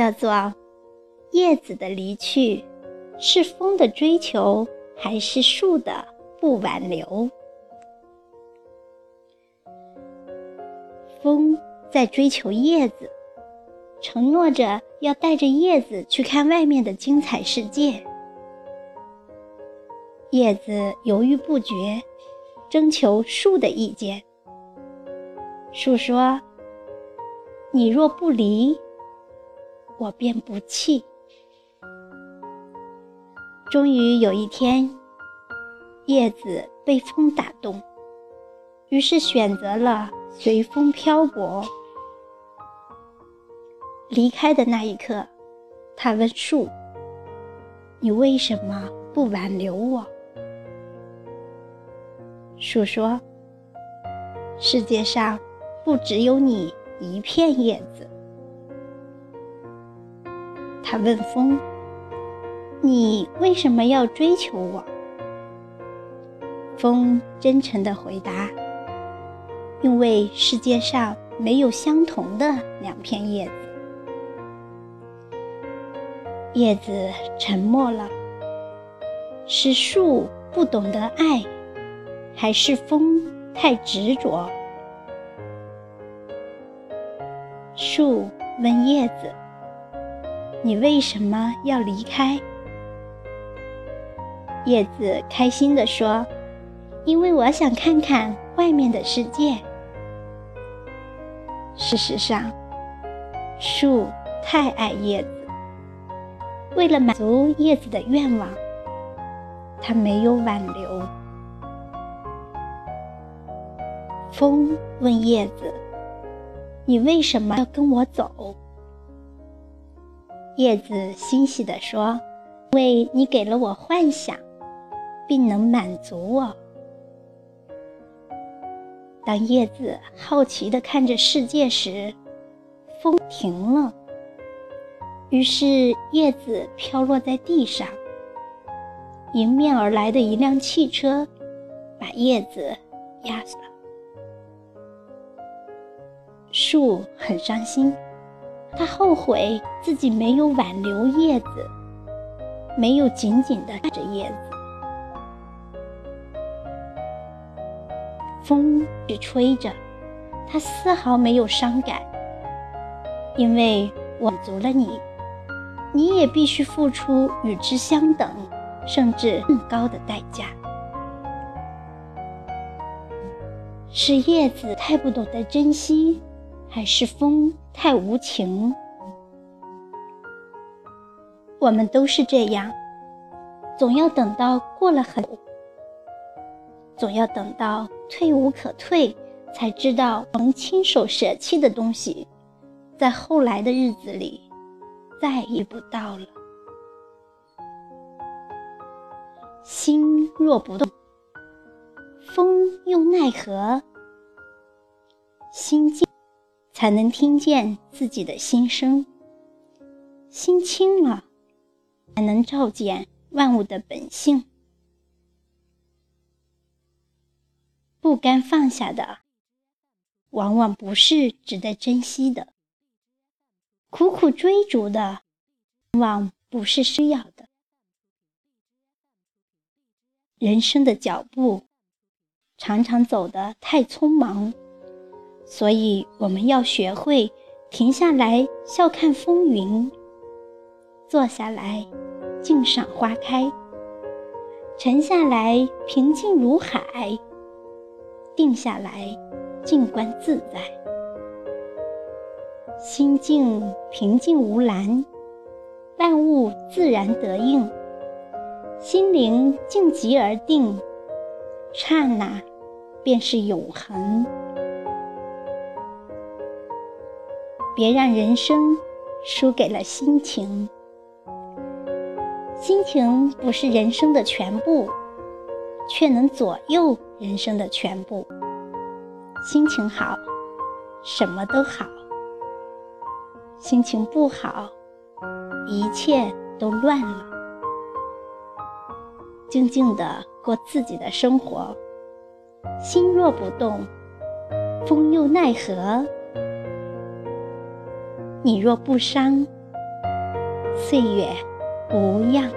叫做叶子的离去，是风的追求，还是树的不挽留？风在追求叶子，承诺着要带着叶子去看外面的精彩世界。叶子犹豫不决，征求树的意见。树说：你若不离，我便不弃。终于有一天，叶子被风打动，于是选择了随风漂泊。离开的那一刻，他问树：你为什么不挽留我？树说：世界上不只有你一片叶子。他问风：你为什么要追求我？风真诚地回答：因为世界上没有相同的两片叶子。叶子沉默了，是树不懂得爱，还是风太执着？树问叶子：你为什么要离开？叶子开心地说：因为我想看看外面的世界。事实上，树太爱叶子，为了满足叶子的愿望，它没有挽留。风问叶子：你为什么要跟我走？叶子欣喜地说：因为你给了我幻想，并能满足我。当叶子好奇地看着世界时，风停了，于是叶子飘落在地上。迎面而来的一辆汽车把叶子压死了。树很伤心，他后悔自己没有挽留叶子，没有紧紧地抓着叶子。风只吹着，他丝毫没有伤感，因为我满足了你，你也必须付出与之相等，甚至更高的代价。是叶子太不懂得珍惜，还是风太无情？我们都是这样，总要等到过了很久，总要等到退无可退，才知道能亲手舍弃的东西，在后来的日子里再也不到了。心若不动，风又奈何？心静才能听见自己的心声，心清了才能照见万物的本性。不甘放下的，往往不是值得珍惜的；苦苦追逐的，往往不是需要的。人生的脚步常常走得太匆忙，所以我们要学会停下来笑看风云，坐下来静赏花开，沉下来平静如海，定下来静观自在。心静平静无澜，万物自然得应，心灵静极而定，刹那便是永恒。别让人生输给了心情，心情不是人生的全部，却能左右人生的全部。心情好，什么都好；心情不好，一切都乱了。静静地过自己的生活，心若不动，风又奈何？你若不伤，岁月无恙。